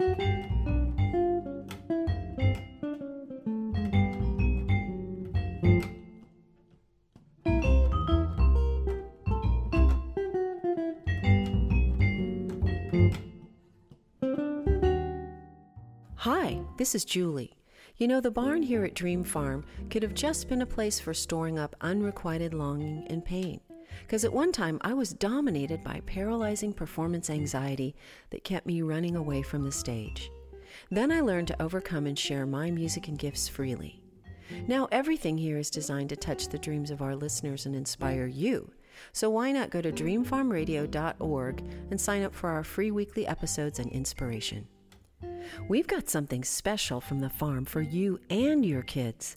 Hi, this is Julie. You know, the barn here at Dream Farm could have just been a place for storing up unrequited longing and pain. Because at one time I was dominated by paralyzing performance anxiety that kept me running away from the stage. Then I learned to overcome and share my music and gifts freely. Now everything here is designed to touch the dreams of our listeners and inspire you. So why not go to dreamfarmradio.org and sign up for our free weekly episodes and inspiration? We've got something special from the farm for you and your kids.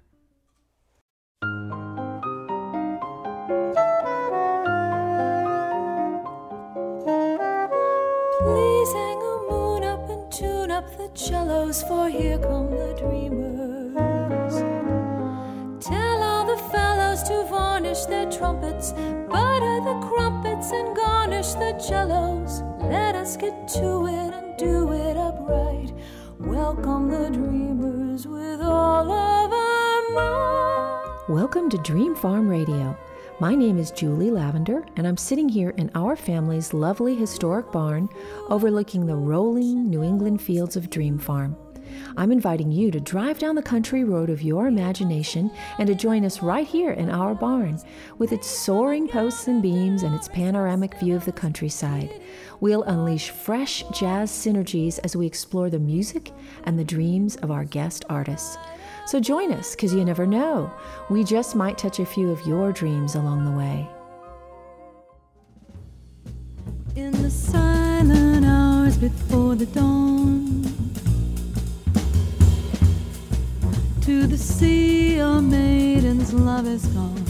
Please hang a moon up and tune up the cellos, for here come the dreamers. Tell all the fellows to varnish their trumpets, butter the crumpets and garnish the cellos. Let us get to it and do it upright. Welcome the dreamers with all of our might. Welcome to Dream Farm Radio. My name is Julie Lavender, and I'm sitting here in our family's lovely historic barn overlooking the rolling New England fields of Dream Farm. I'm inviting you to drive down the country road of your imagination and to join us right here in our barn with its soaring posts and beams and its panoramic view of the countryside. We'll unleash fresh jazz synergies as we explore the music and the dreams of our guest artists. So join us, because you never know. We just might touch a few of your dreams along the way. In the silent hours before the dawn, to the sea a maiden's love is gone.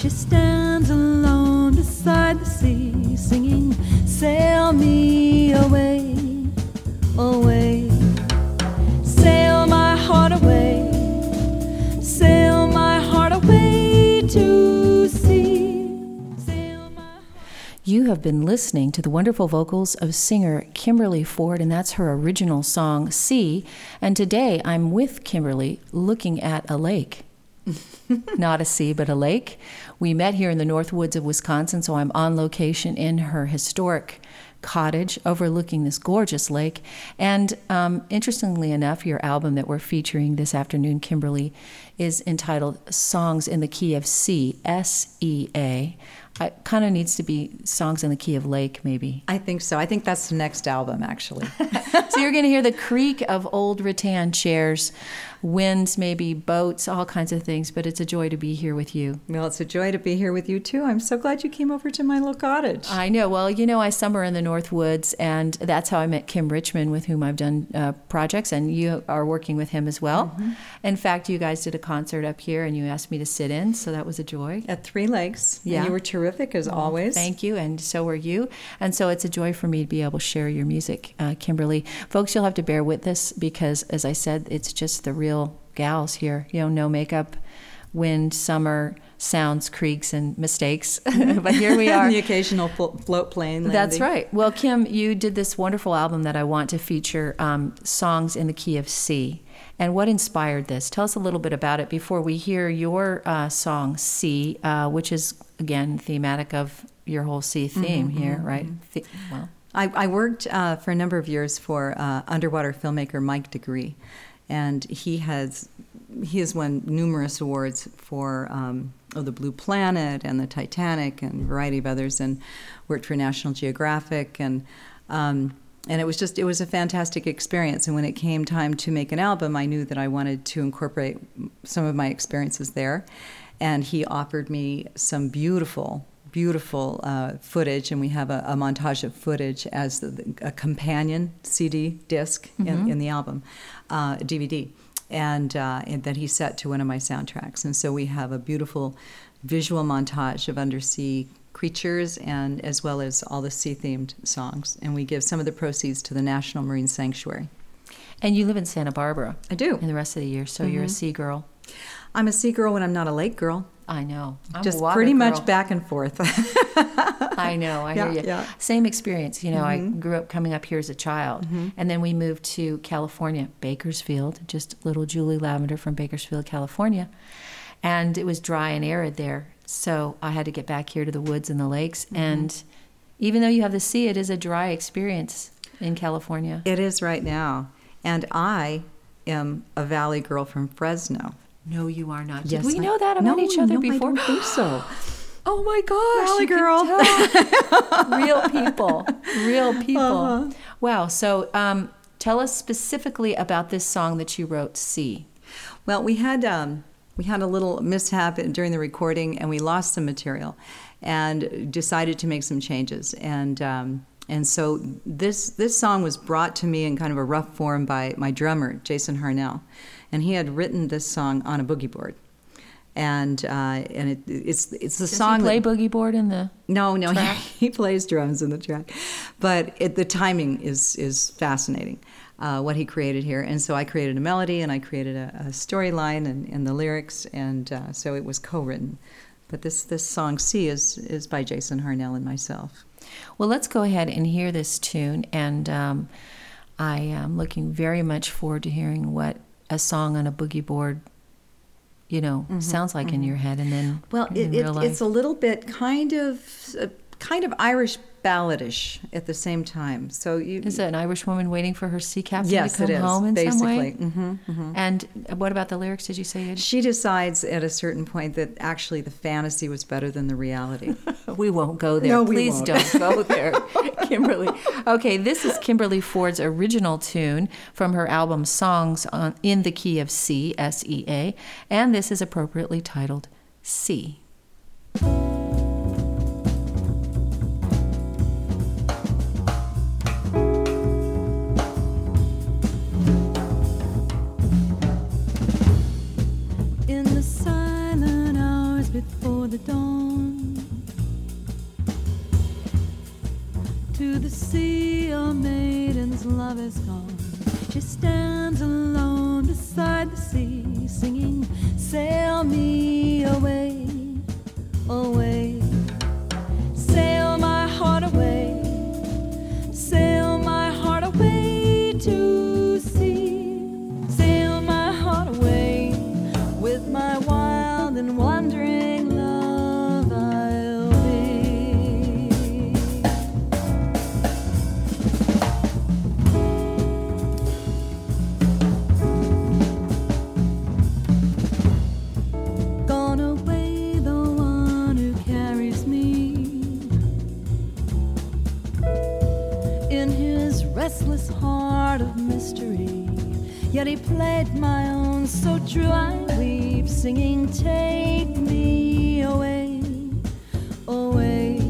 She stands alone beside the sea, singing, sail me away, away. Sail my heart away. Sail my heart away to sea. You have been listening to the wonderful vocals of singer Kimberly Ford, and that's her original song, Sea. And today I'm with Kimberly looking at a lake. Not a sea, but a lake. We met here in the North Woods of Wisconsin, so I'm on location in her historic cottage overlooking this gorgeous lake. And interestingly enough, your album that we're featuring this afternoon, Kimberly, is entitled Songs in the Key of Sea, S-E-A. It kind of needs to be Songs in the Key of Lake, maybe. I think so. I think that's the next album, actually. So you're going to hear the creak of old rattan chairs, winds, maybe boats, all kinds of things, but it's a joy to be here with you. Well, it's a joy to be here with you, too. I'm so glad you came over to my little cottage. I know. Well, you know, I summer in the North Woods, and that's how I met Kim Richmond, with whom I've done projects, and you are working with him as well. Mm-hmm. In fact, you guys did a concert up here, and you asked me to sit in, so that was a joy. At Three Lakes. Yeah. And you were terrific, as always. Thank you, and so were you. And so it's a joy for me to be able to share your music, Kimberly. Folks, you'll have to bear with us because, as I said, it's just the real gals here. You know, no makeup, wind, summer, sounds, creaks, and mistakes. But here we are. The occasional float plane landing. That's right. Well, Kim, you did this wonderful album that I want to feature, Songs in the Key of Sea. And what inspired this? Tell us a little bit about it before we hear your song, Sea, which is, again, thematic of your whole sea theme here, right? Mm-hmm. Well, I worked for a number of years for underwater filmmaker Mike deGruy, and he has won numerous awards for the Blue Planet and the Titanic and a variety of others, and worked for National Geographic, and it was a fantastic experience. And when it came time to make an album, I knew that I wanted to incorporate some of my experiences there, and he offered me some beautiful footage, and we have a montage of footage as a companion CD disc in the album, DVD. and that he set to one of my soundtracks. And so we have a beautiful visual montage of undersea creatures, and as well as all the sea-themed songs. And we give some of the proceeds to the National Marine Sanctuary. And you live in Santa Barbara. I do. And the rest of the year, so you're a sea girl. I'm a sea girl when I'm not a lake girl. I know. I'm just pretty much back and forth. I know. I hear you. Yeah. Same experience. You know, I grew up coming up here as a child. Mm-hmm. And then we moved to California, Bakersfield, just little Julie Lavender from Bakersfield, California. And it was dry and arid there. So I had to get back here to the woods and the lakes. Mm-hmm. And even though you have the sea, it is a dry experience in California. It is right now. And I am a valley girl from Fresno. No, you are not. Yes, we know that about each other before. I don't think so. Oh my gosh, valley girl. Real people. Uh-huh. Wow. So tell us specifically about this song that you wrote, "Sea." Well, we had a little mishap during the recording, and we lost some material, and decided to make some changes. And so this song was brought to me in kind of a rough form by my drummer, Jason Harnell. And he had written this song on a boogie board, and it's the song. Does he play boogie board in the no track? He plays drums in the track, but the timing is fascinating, what he created here. And so I created a melody, and I created a storyline and the lyrics, and so it was co-written. But this song "Sea" is by Jason Harnell and myself. Well, let's go ahead and hear this tune, and I am looking very much forward to hearing what a song on a boogie board, sounds like in your head, and then it's a little bit kind of Irish balladish at the same time. So is it an Irish woman waiting for her sea captain to come home in basically. Some way? Mm-hmm. And what about the lyrics? Did you say it? She decides at a certain point that actually the fantasy was better than the reality. We won't go there. No, please we won't. Don't go there, Kimberly. Okay, this is Kimberly Ford's original tune from her album Songs in the Key of C, S-E-A, and this is appropriately titled "Sea." Before the dawn, to the sea a maiden's love is gone. She stands alone beside the sea, singing, "Sail me away, away. Sail my heart away, sail my heart away to sea. Sail my heart away with my wild and wandering." Restless heart of mystery, yet he played my own so true I weep, singing, "Take me away, away.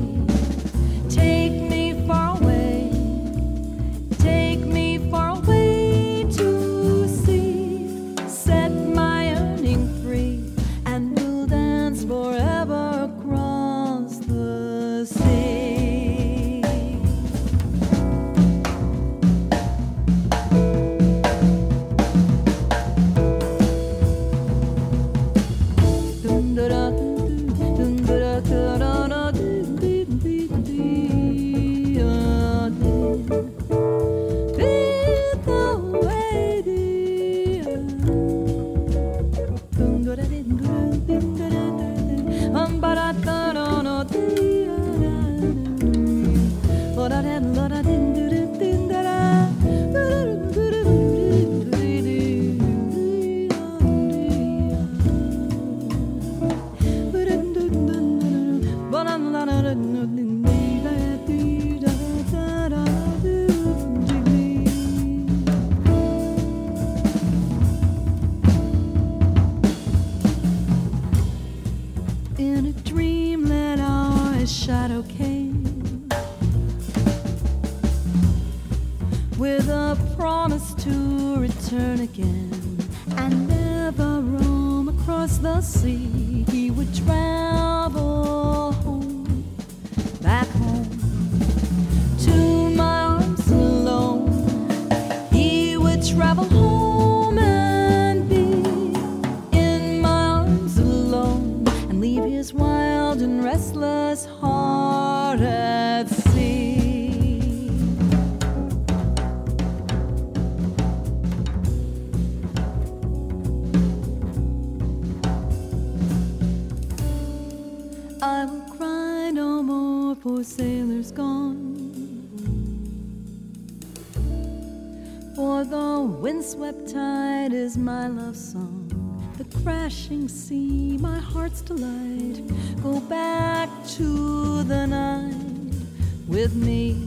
Take me far away, take me far away to sea. Set my yearning free, and we'll dance forever across the sea." With a promise to return again, and never roam across the sea. He would travel home, back home, to my arms alone. He would travel home and be in my arms alone, and leave his wild and restless heart at sea. I will cry no more for sailors gone, for the windswept tide is my love song. The crashing sea, my heart's delight. Go back to the night with me,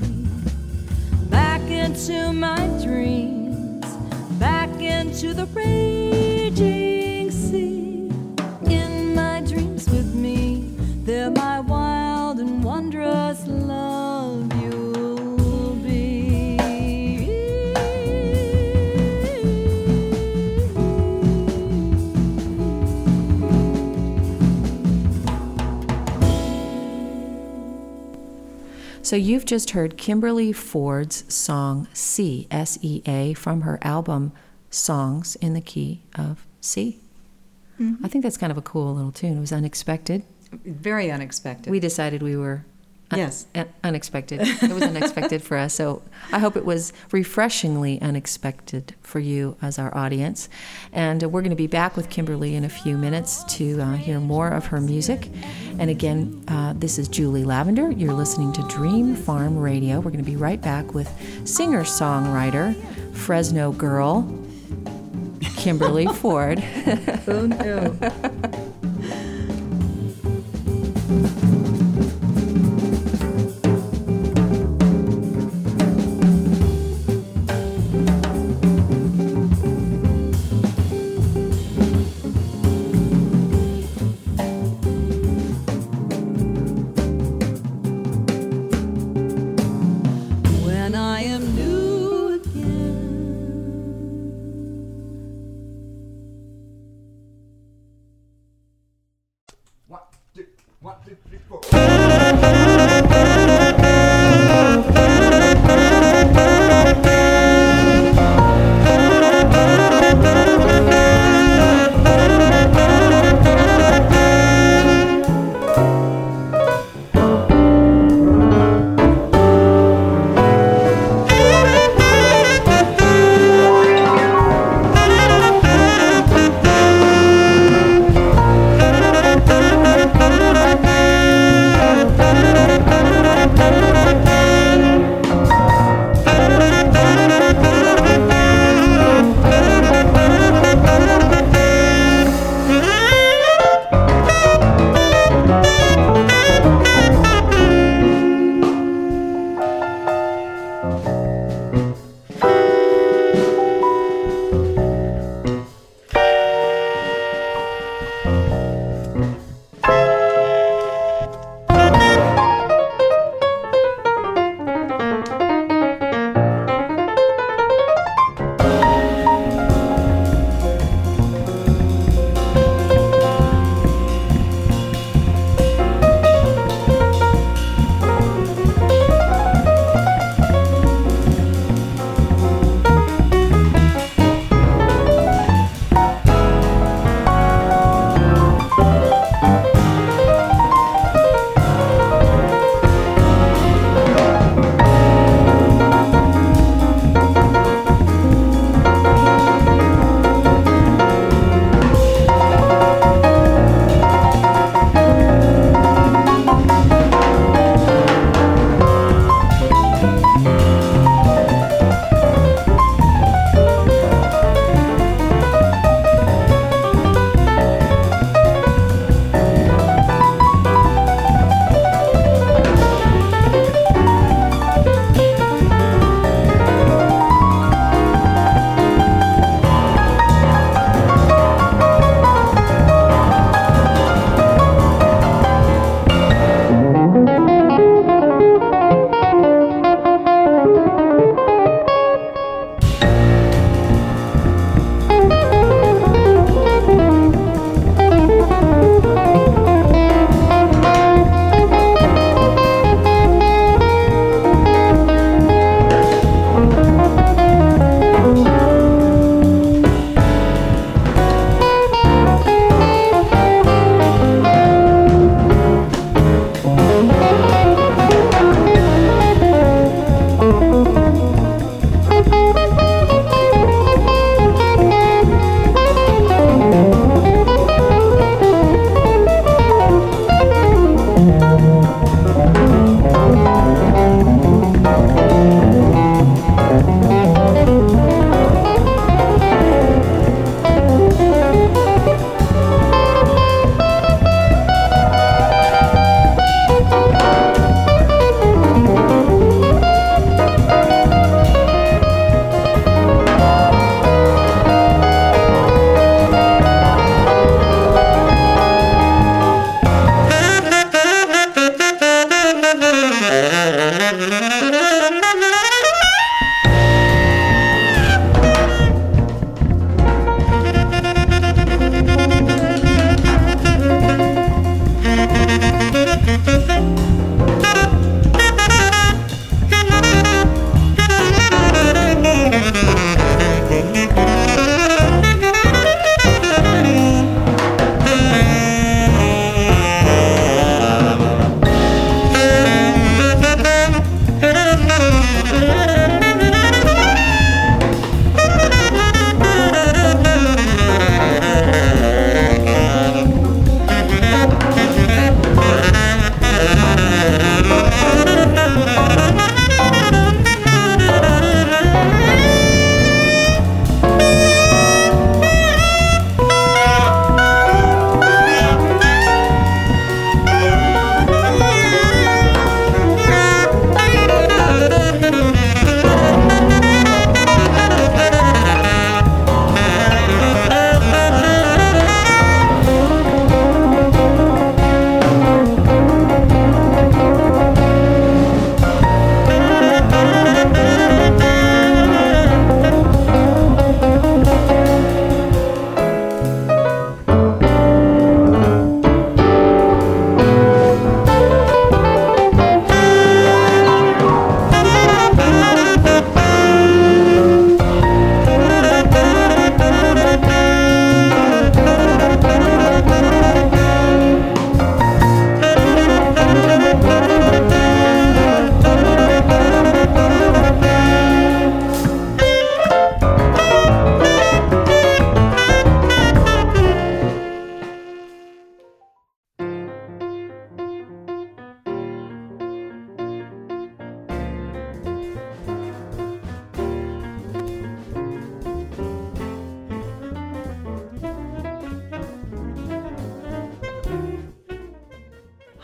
back into my dreams, back into the raging sea. In my dreams with me, there my wild and wondrous love you'll be. So you've just heard Kimberly Ford's song Sea, S-E-A, from her album Songs in the Key of C. Mm-hmm. I think that's kind of a cool little tune. It was unexpected. Very unexpected. We decided we were unexpected. It was unexpected for us. So I hope it was refreshingly unexpected for you as our audience. And we're going to be back with Kimberly in a few minutes to hear more of her music. And again, this is Julie Lavender. You're listening to Dream Farm Radio. We're going to be right back with singer-songwriter, Fresno girl, Kimberly Ford. Oh, no.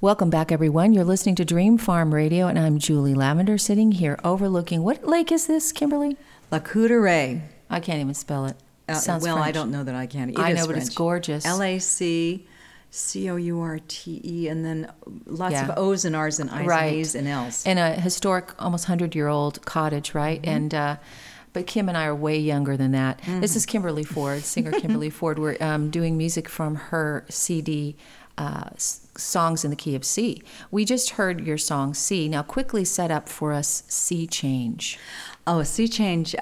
Welcome back, everyone. You're listening to Dream Farm Radio, and I'm Julie Lavender, sitting here overlooking, what lake is this, Kimberly? La Couture. I can't even spell it. Well, French. I don't know that I can. But it's gorgeous. L-A-C-C-O-U-R-T-E, and then lots of O's and R's and I's and A's and L's. And a historic, almost 100-year-old cottage, right? Mm-hmm. And but Kim and I are way younger than that. Mm-hmm. This is Kimberly Ford, singer Kimberly Ford. We're doing music from her CD, Songs in the Key of C. We just heard your song C. Now quickly set up for us Sea Change. Oh, Sea Change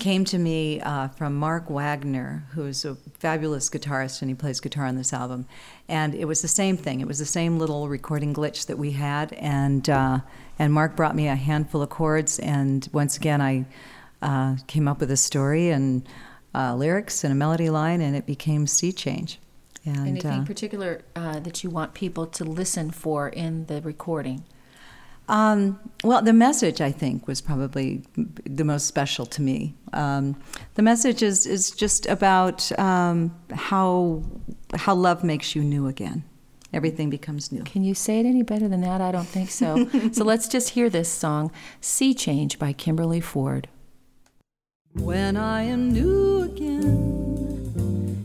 came to me from Mark Wagner, who's a fabulous guitarist, and he plays guitar on this album. And it was the same thing. It was the same little recording glitch that we had. And Mark brought me a handful of chords. And once again, I came up with a story and lyrics and a melody line, and it became Sea Change. And, anything particular that you want people to listen for in the recording? Well, the message, I think, was probably the most special to me. The message is just about how love makes you new again. Everything becomes new. Can you say it any better than that? I don't think so. So let's just hear this song, Sea Change by Kimberly Ford. When I am new again,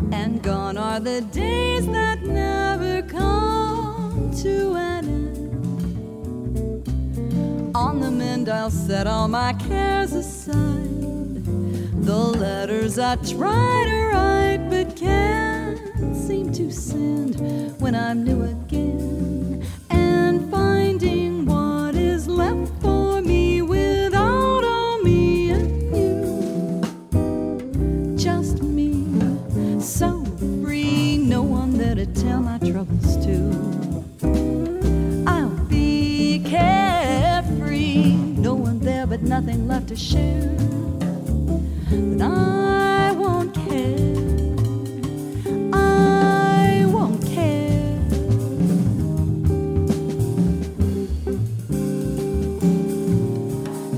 and gone are the days that never come to an end. On the mend I'll set all my cares aside. The letters I try to write but can't seem to send. When I'm new again and finding what is left for me without all me and you. Just me. So free, no one there to tell my troubles to. I'll be carefree, no one there but nothing left to share. But I won't care, I won't care.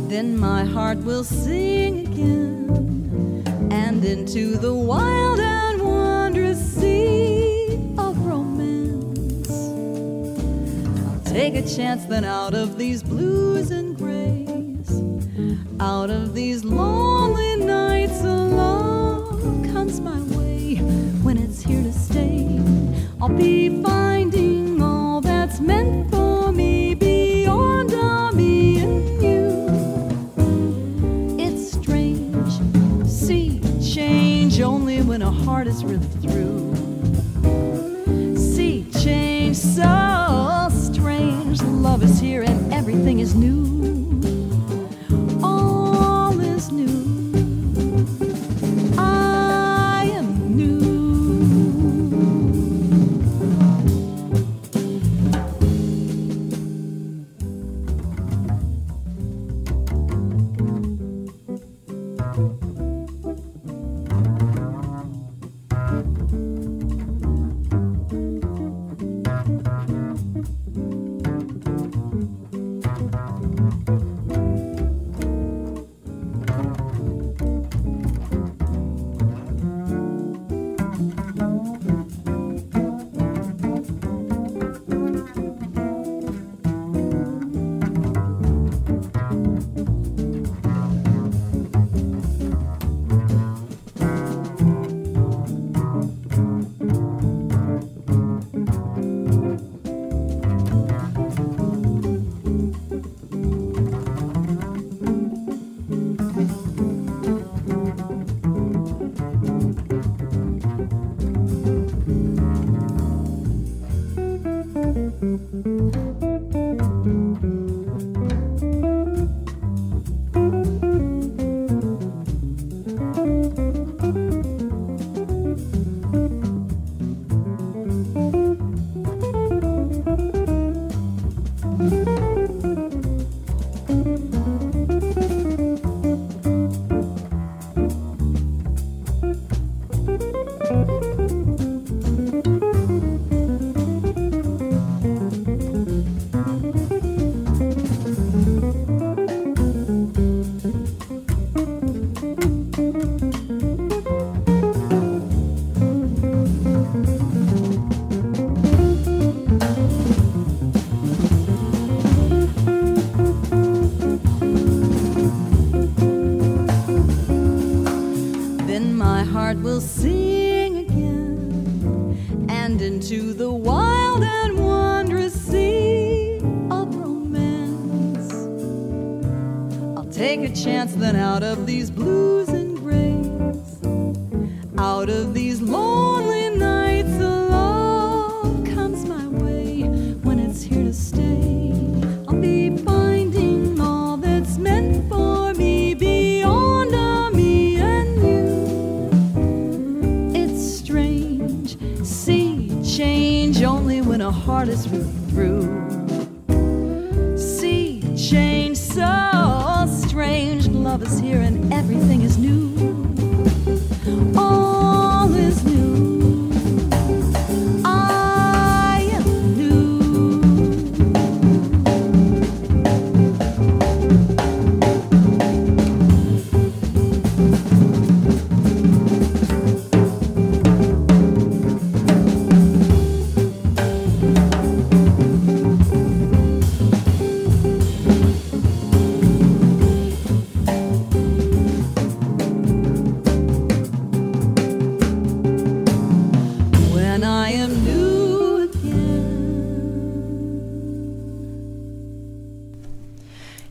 Then my heart will sing again, and into the wild and wondrous sea of romance I'll take a chance then out of these blues and grays, out of these lonely nights alone comes my way. When it's here to stay, I'll be finding all that's meant for me beyond all me and you. It's strange, sea change only when a heart is really through. Sea change, so strange. Love is here and everything is new. All is new. I am new.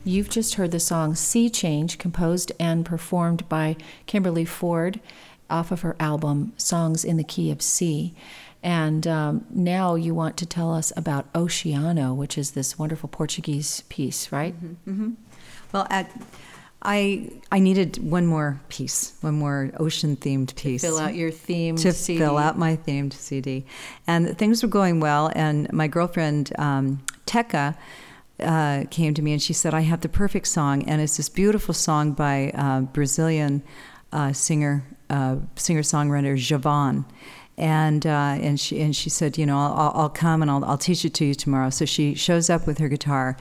You've just heard the song Sea Change, composed and performed by Kimberly Ford off of her album Songs in the Key of Sea. And now you want to tell us about Oceano, which is this wonderful Portuguese piece, right? Mm-hmm. Mm-hmm. Well, I needed one more ocean-themed piece. To fill out your themed CD. To fill out my themed CD. And things were going well, and my girlfriend, Teca, came to me and she said, I have the perfect song, and it's this beautiful song by Brazilian singer-songwriter Javan, and she said, you know, I'll come and I'll teach it to you tomorrow. So she shows up with her guitar,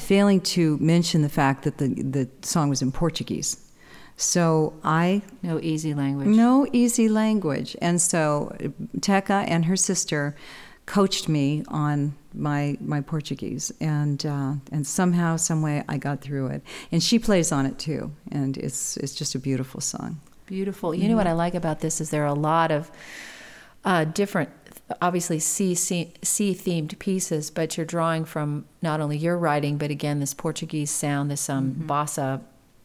failing to mention the fact that the song was in Portuguese. So no easy language, and so Teca and her sister coached me on my Portuguese, and somehow, some way, I got through it. And she plays on it too, and it's just a beautiful song. Beautiful. You know what I like about this is there are a lot of different, obviously sea themed pieces, but you're drawing from not only your writing, but again this Portuguese sound, this bossa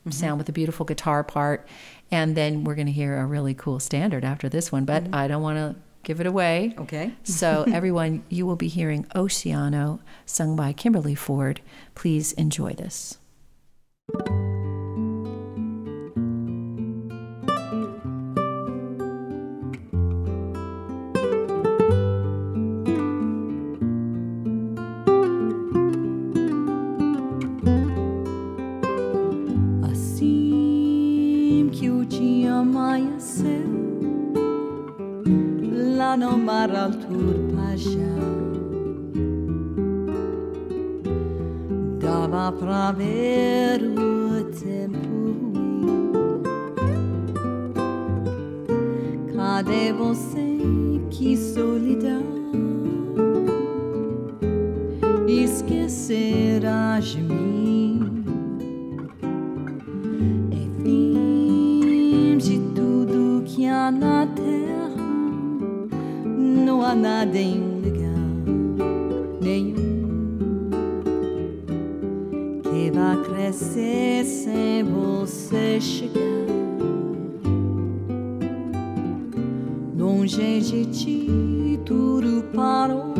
sound with a beautiful guitar part, and then we're going to hear a really cool standard after this one. But I don't want to give it away. Okay. So everyone, you will be hearing Oceano, sung by Kimberly Ford. Please enjoy this. Assim que o dia amanheceu, lá no mar alto Urpajá, dava pra ver o tempo. Cadê você? Que solidão, esquecerás de mim. É fim de tudo que há na terra, não há nada em lugar nenhum que vá crescer sem você chegar. Longe de ti tudo parou,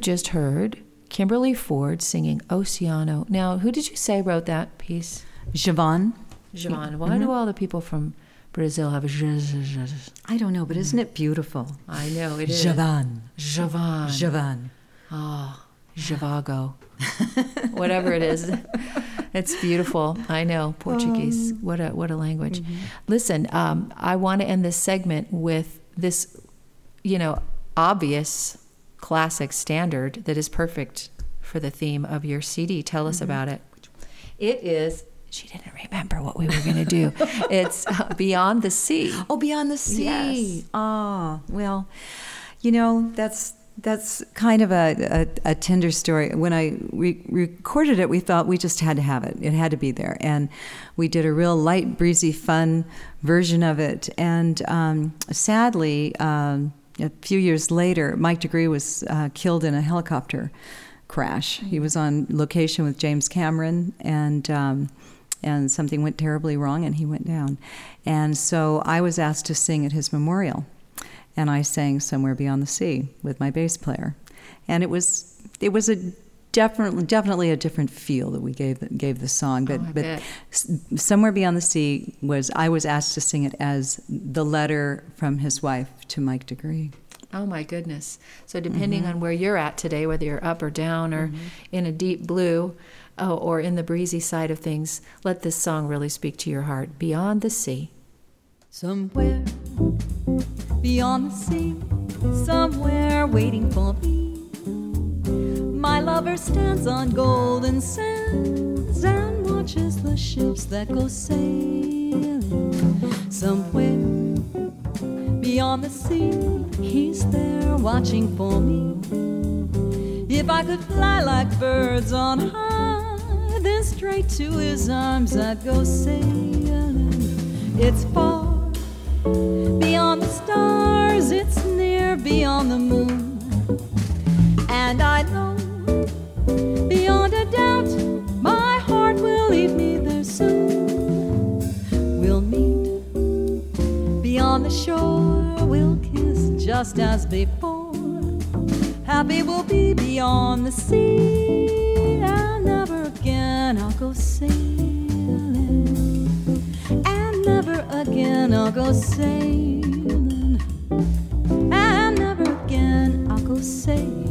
Just heard Kimberly Ford singing Oceano. Now, who did you say wrote that piece? Javan. Why do all the people from Brazil have a zh? I don't know, but isn't it beautiful? I know, it is. Javan. Oh, Javago. Whatever it is. It's beautiful. I know, Portuguese. What a language. Mm-hmm. Listen, I want to end this segment with this, obvious classic standard that is perfect for the theme of your CD. Tell us about it. It is, she didn't remember what we were going to do. It's Beyond the Sea. Oh, Beyond the Sea. Yes. Oh, well, that's kind of a tender story. When I recorded it, we thought we just had to have it. It had to be there. And we did a real light, breezy, fun version of it. And sadly, a few years later, Mike deGruy was killed in a helicopter crash. He was on location with James Cameron, and something went terribly wrong, and he went down. And so I was asked to sing at his memorial, and I sang Somewhere Beyond the Sea with my bass player. And it was a definitely a different feel that we gave the song, but Somewhere Beyond the Sea I was asked to sing it as the letter from his wife to Mike deGruy. Oh my goodness. So depending on where you're at today, whether you're up or down or in a deep blue or in the breezy side of things, let this song really speak to your heart. Beyond the Sea. Somewhere beyond the sea, somewhere waiting for me. lover stands on golden sands and watches the ships that go sailing somewhere beyond the sea. He's there watching for me. If I could fly like birds on high, then straight to his arms I'd go sailing. It's far beyond the stars, it's near beyond the moon. And I know, beyond a doubt, my heart will leave me there soon. We'll meet beyond the shore, we'll kiss just as before. Happy we'll be beyond the sea, and never again I'll go sailing. And never again I'll go sailing. And never again I'll go sailing.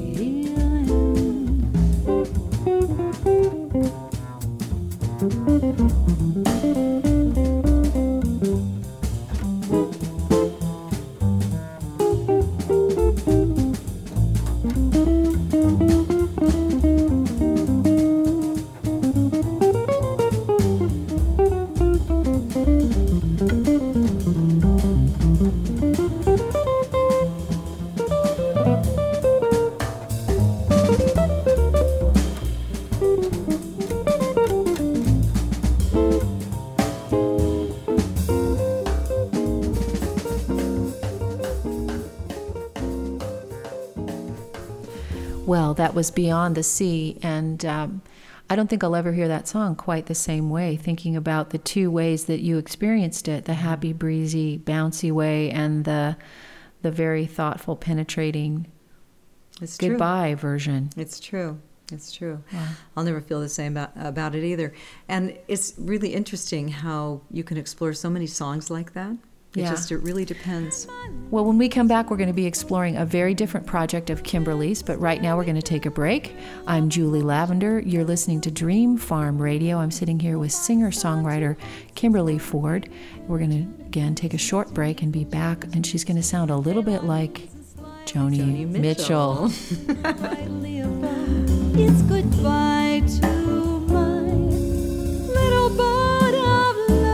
Well, that was Beyond the Sea, and I don't think I'll ever hear that song quite the same way, thinking about the two ways that you experienced it, the happy, breezy, bouncy way and the very thoughtful, penetrating goodbye version. It's true. It's true. Yeah. I'll never feel the same about it either. And it's really interesting how you can explore so many songs like that. It really depends. Well, when we come back, we're going to be exploring a very different project of Kimberly's, but right now we're going to take a break. I'm Julie Lavender. You're listening to Dream Farm Radio. I'm sitting here with singer-songwriter Kimberly Ford. We're going to, again, take a short break and be back, and she's going to sound a little bit like Joni Mitchell. It's goodbye to my little boat of love.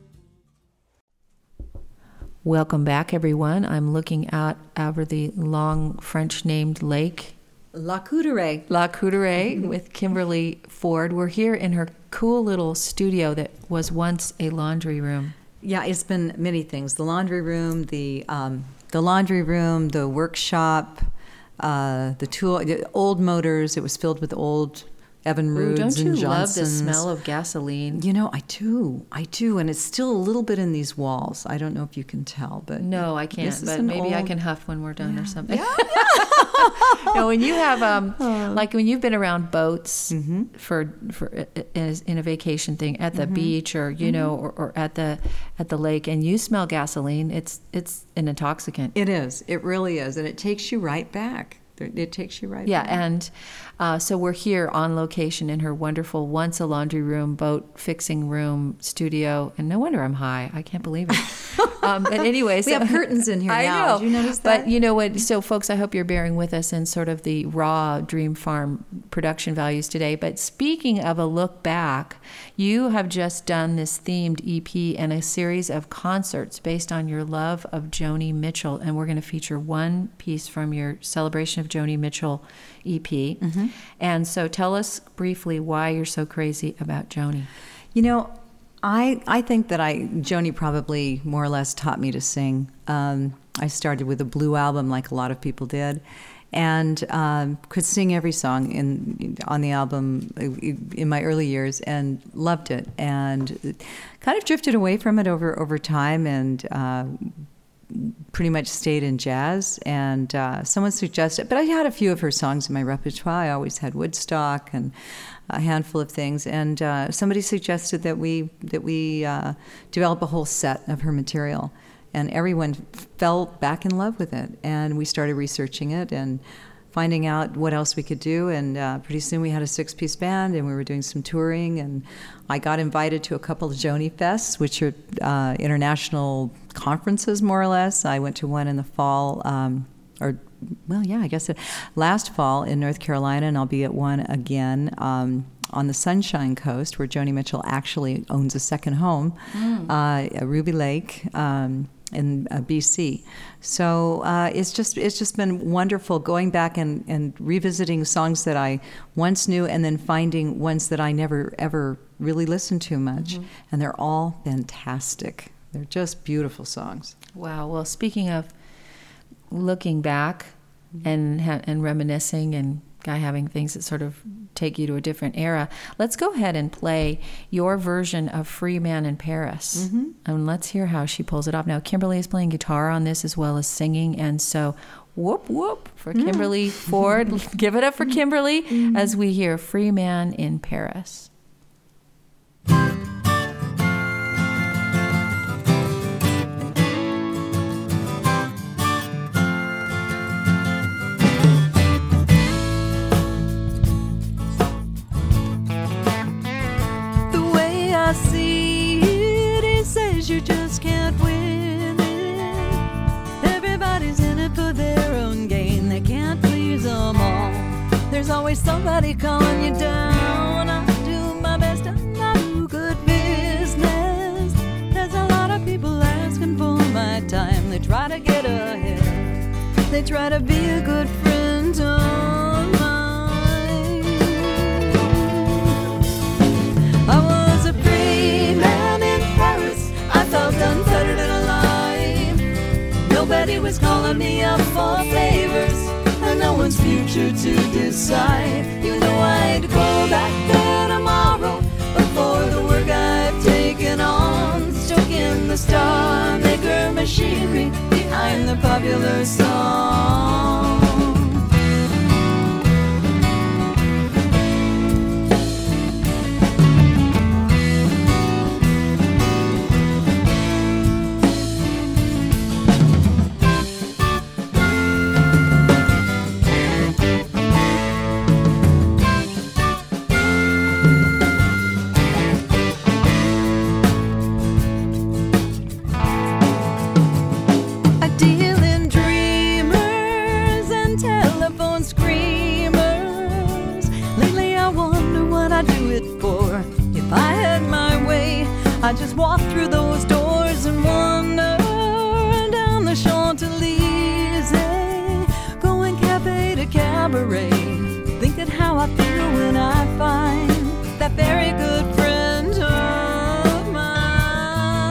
Welcome back, everyone. I'm looking out over the long French-named lake. La Couture with Kimberly Ford. We're here in her cool little studio that was once a laundry room. Yeah, it's been many things. The laundry room, the workshop, the tool, old motors. It was filled with old Evan Roods and Johnsons. Don't you love the smell of gasoline? You know, I do. And it's still a little bit in these walls. I don't know if you can tell, but... No, I can't, but maybe I can huff when we're done or something. Yeah, yeah. No, when you have, like when you've been around boats for in a vacation thing at the beach or, you know, or at the lake, and you smell gasoline, it's an intoxicant. It is. It really is. And it takes you right back. It takes you right back. Yeah, and so we're here on location in her wonderful once a laundry room, boat fixing room, studio, and no wonder I'm high. I can't believe it. But anyway, we have curtains in here now. I know. Did you notice that? But you know what? So folks, I hope you're bearing with us in sort of the raw Dream Farm production values today. But speaking of a look back, you have just done this themed EP and a series of concerts based on your love of Joni Mitchell, and we're going to feature one piece from your celebration of Joni Mitchell EP. And so tell us briefly why you're so crazy about Joni. You know, I think that Joni probably more or less taught me to sing. I started with a blue album like a lot of people did, and could sing every song on the album in my early years and loved it, and kind of drifted away from it over time, and pretty much stayed in jazz, and someone suggested, but I had a few of her songs in my repertoire. I always had Woodstock and a handful of things, and somebody suggested that we develop a whole set of her material, and everyone fell back in love with it, and we started researching it and finding out what else we could do, and pretty soon we had a 6-piece band, and we were doing some touring, and I got invited to a couple of Joni Fests, which are international conferences, more or less. I went to one in the fall, last fall in North Carolina, and I'll be at one again on the Sunshine Coast, where Joni Mitchell actually owns a second home, at Ruby Lake, in BC. So it's just been wonderful going back and revisiting songs that I once knew, and then finding ones that I never ever really listened to much. And they're all fantastic. They're just beautiful songs. Wow. Well, speaking of looking back and reminiscing and having things that sort of take you to a different era, let's go ahead and play your version of Free Man in Paris. And let's hear how she pulls it off. Now, Kimberly is playing guitar on this as well as singing, and so whoop whoop for Kimberly Ford. Give it up for Kimberly as we hear Free Man in Paris. I see it, he says you just can't win it. Everybody's in it for their own gain, they can't please them all. There's always somebody calling you down. I do my best and I do good business. There's a lot of people asking for my time. They try to get ahead, they try to be a good friend to mine. Unfettered and alive. Nobody was calling me up for favors, and no one's future to decide. You know I'd go back there tomorrow, but for the work I've taken on, stuck in the star maker machinery behind the popular song. walk through those doors and wander down the Champs-Elysees, going cafe to cabaret, thinking how I feel when I find that very good friend of mine.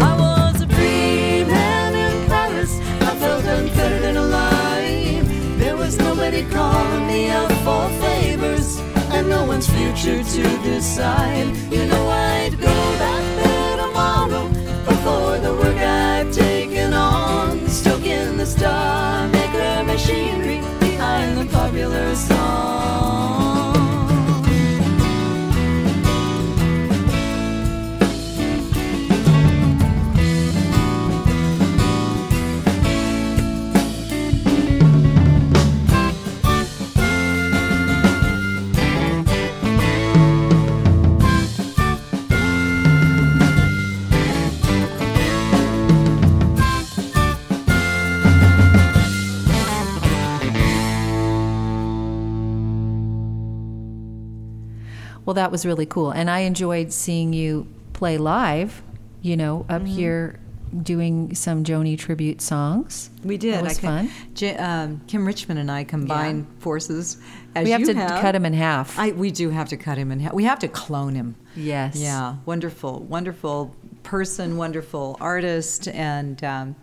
I was a free man in Paris, I felt unfettered and alive. There was nobody calling me out for favors, and no one's future to decide. You know I'd go back there tomorrow, but for the work I've taken on, stuck in the star maker machinery behind the popular song. Well, that was really cool, and I enjoyed seeing you play live, you know, up here doing some Joni tribute songs. We did. That was fun. Kim Richmond and I combined forces. We have to cut him in half. We do have to cut him in half. We have to clone him. Yes. Yeah. Wonderful, wonderful person, wonderful artist, and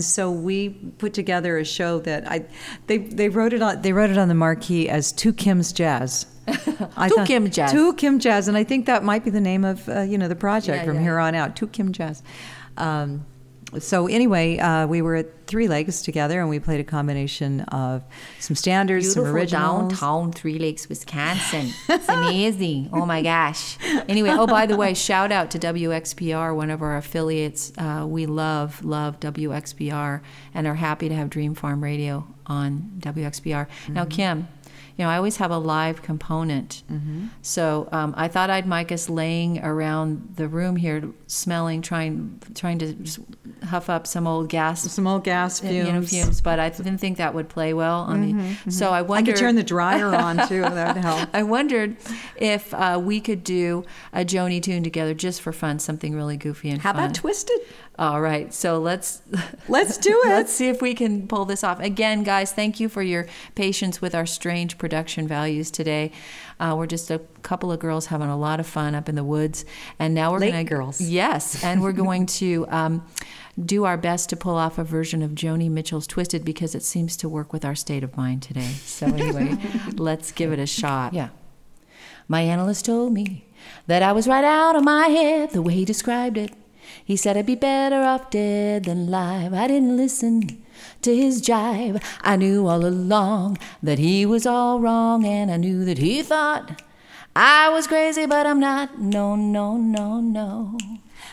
so we put together a show that they wrote it on the marquee as Two Kim's Jazz. Two Kim Jazz, and I think that might be the name of the project here on out. Two Kim Jazz. So anyway, we were at Three Lakes together, and we played a combination of some standards, beautiful some originals. Downtown Three Lakes, Wisconsin. It's amazing. Oh my gosh. Anyway, by the way, shout out to WXPR, one of our affiliates. We love WXPR, and are happy to have Dream Farm Radio on WXPR. Mm-hmm. Now, Kim. You know, I always have a live component. Mm-hmm. So I thought I'd mic us laying around the room here, smelling, trying to just huff up some old gas fumes. Fumes, but I didn't think that would play well on me. Mm-hmm. So I wondered. I could turn the dryer on too. That would help. I wondered if we could do a Joni tune together just for fun, something really goofy and fun. How about Twisted? All right, so let's do it. Let's see if we can pull this off. Again, guys, thank you for your patience with our strange production values today. We're just a couple of girls having a lot of fun up in the woods, and now we're girls. Yes, and we're going to do our best to pull off a version of Joni Mitchell's "Twisted" because it seems to work with our state of mind today. So anyway, let's give it a shot. Yeah. My analyst told me that I was right out of my head the way he described it. He said I'd be better off dead than alive. I didn't listen to his jive. I knew all along that he was all wrong, and I knew that he thought I was crazy, but I'm not. No, no, no, no.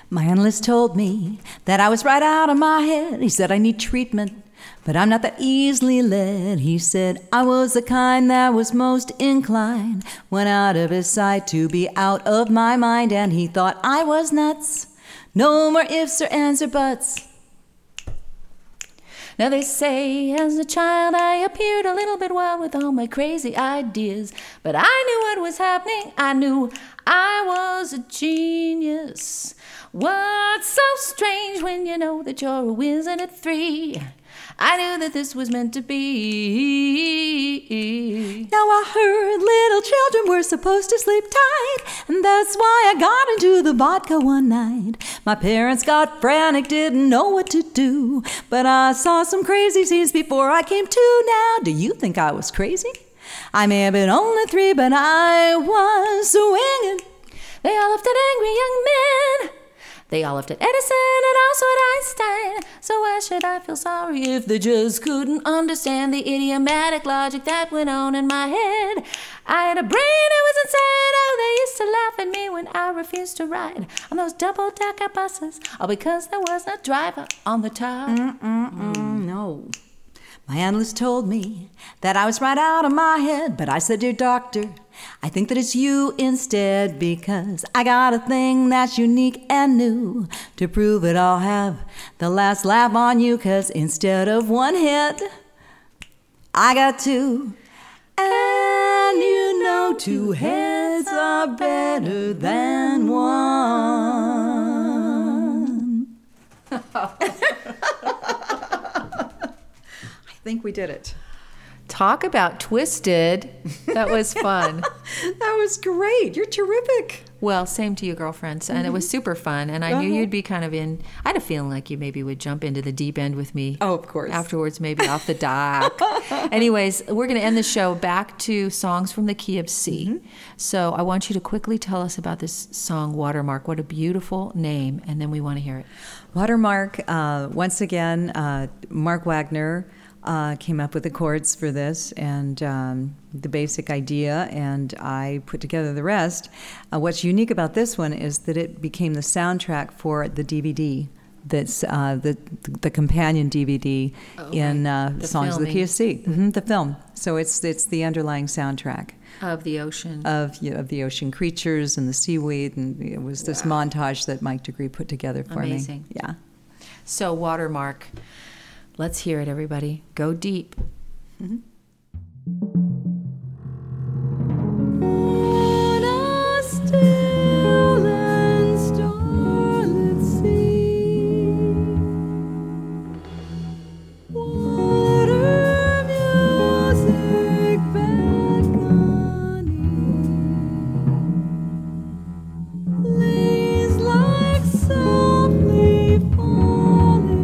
My analyst told me that I was right out of my head. He said I need treatment, but I'm not that easily led. He said I was the kind that was most inclined, went out of his sight to be out of my mind, and he thought I was nuts. No more ifs or ands or buts. Now they say, as a child I appeared a little bit wild with all my crazy ideas, but I knew what was happening. I knew I was a genius. What's so strange when you know that you're a wizard at three? I knew that this was meant to be. Now I heard little children were supposed to sleep tight, and that's why I got into the vodka one night. My parents got frantic, didn't know what to do, but I saw some crazy scenes before I came to. Now, do you think I was crazy? I may have been only three, but I was swinging. They all laughed at angry young men. They all laughed at Edison and also at Einstein. So why should I feel sorry if they just couldn't understand the idiomatic logic that went on in my head? I had a brain that was insane. Oh, they used to laugh at me when I refused to ride on those double-decker buses, all because there was no driver on the top. No. My analyst told me that I was right out of my head, but I said, dear doctor, I think that it's you instead, because I got a thing that's unique and new. To prove it, I'll have the last laugh on you, because instead of one hit, I got two. And you know two heads birds are better than one. I think we did it. Talk about twisted. That was fun. That was great. You're terrific. Well, same to you, girlfriends. And it was super fun. And I knew you'd be kind of in, I had a feeling like you maybe would jump into the deep end with me. Oh, of course. Afterwards, maybe off the dock. Anyways, we're going to end the show back to Songs from the Key of C. Mm-hmm. So I want you to quickly tell us about this song, Watermark. What a beautiful name. And then we want to hear it. Watermark, once again, Mark Wagner came up with the chords for this and the basic idea, and I put together the rest. What's unique about this one is that it became the soundtrack for the DVD, that's the companion DVD in Songs of the Key of C, the film. So it's the underlying soundtrack of the ocean, of the ocean creatures and the seaweed, and it was this montage that Mike deGruy put together for me. Yeah. So Watermark. Let's hear it, everybody. Go deep. Mm-hmm. On a still and starlit sea, water music beckoning, lays like softly falling.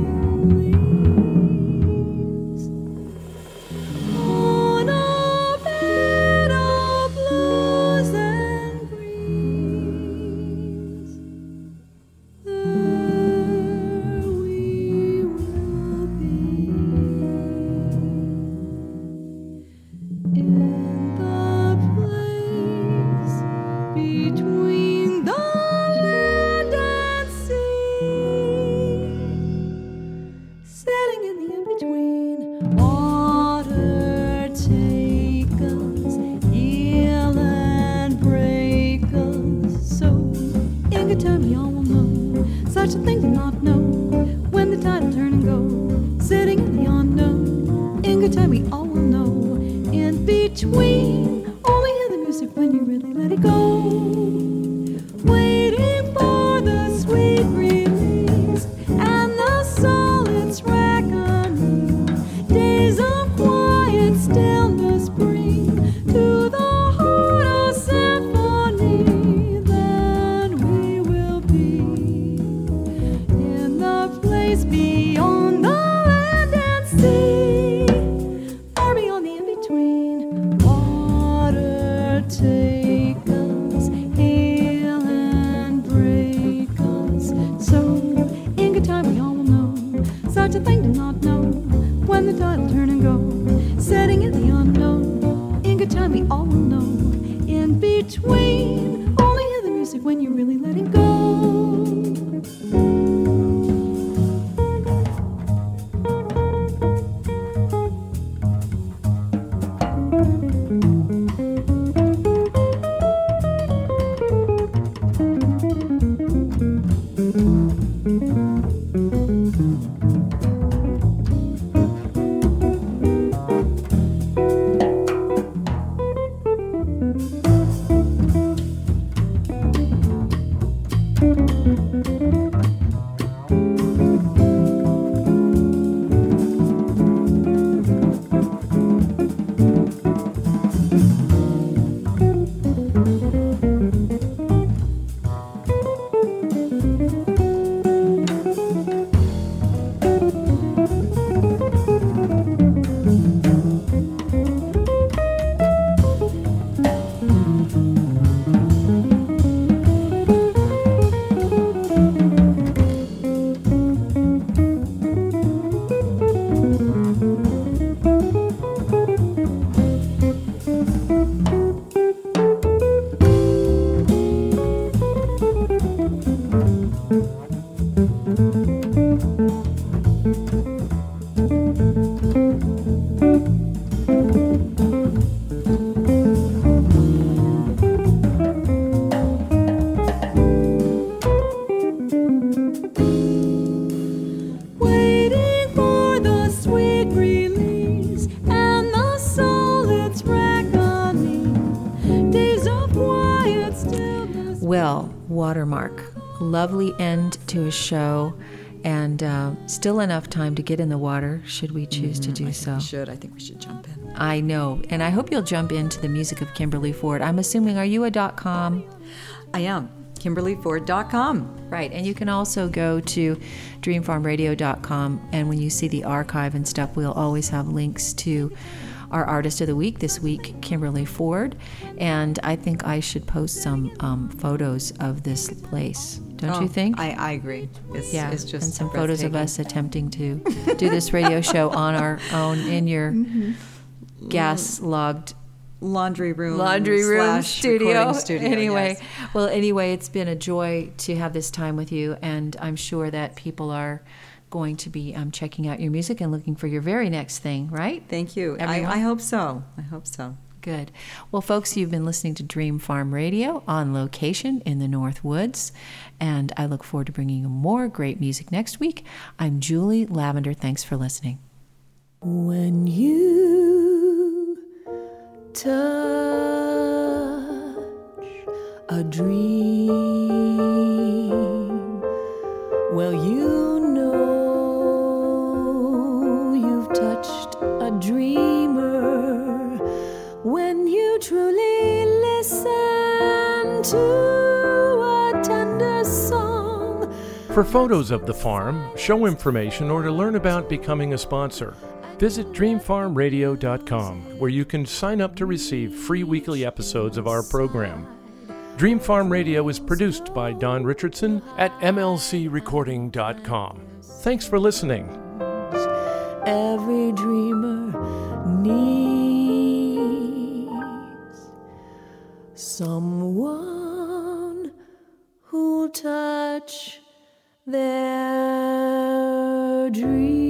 watermark. Lovely end to a show, and still enough time to get in the water, should we choose to do so. I think we should jump in. I know, and I hope you'll jump into the music of Kimberly Ford. I'm assuming, are you a .com? I am. KimberlyFord.com. Right, and you can also go to dreamfarmradio.com, and when you see the archive and stuff, we'll always have links to our Artist of the Week this week, Kimberly Ford, and I think I should post some photos of this place. Don't you think? I agree. It's just and some photos of us attempting to do this radio show on our own in your gas-logged laundry room studio. Anyway, yes. Well, anyway, it's been a joy to have this time with you, and I'm sure that people are going to be checking out your music and looking for your very next thing, right? Thank you. I hope so. Good. Well, folks, you've been listening to Dream Farm Radio on location in the North Woods, and I look forward to bringing you more great music next week. I'm Julie Lavender. Thanks for listening. When you touch a dream, well, you know touched a dreamer when you truly listen to a tender song. For photos of the farm, show information, or to learn about becoming a sponsor, visit dreamfarmradio.com, where you can sign up to receive free weekly episodes of our program. Dream Farm Radio is produced by Don Richardson at mlcrecording.com. Thanks for listening. Every dreamer needs someone who'll touch their dream.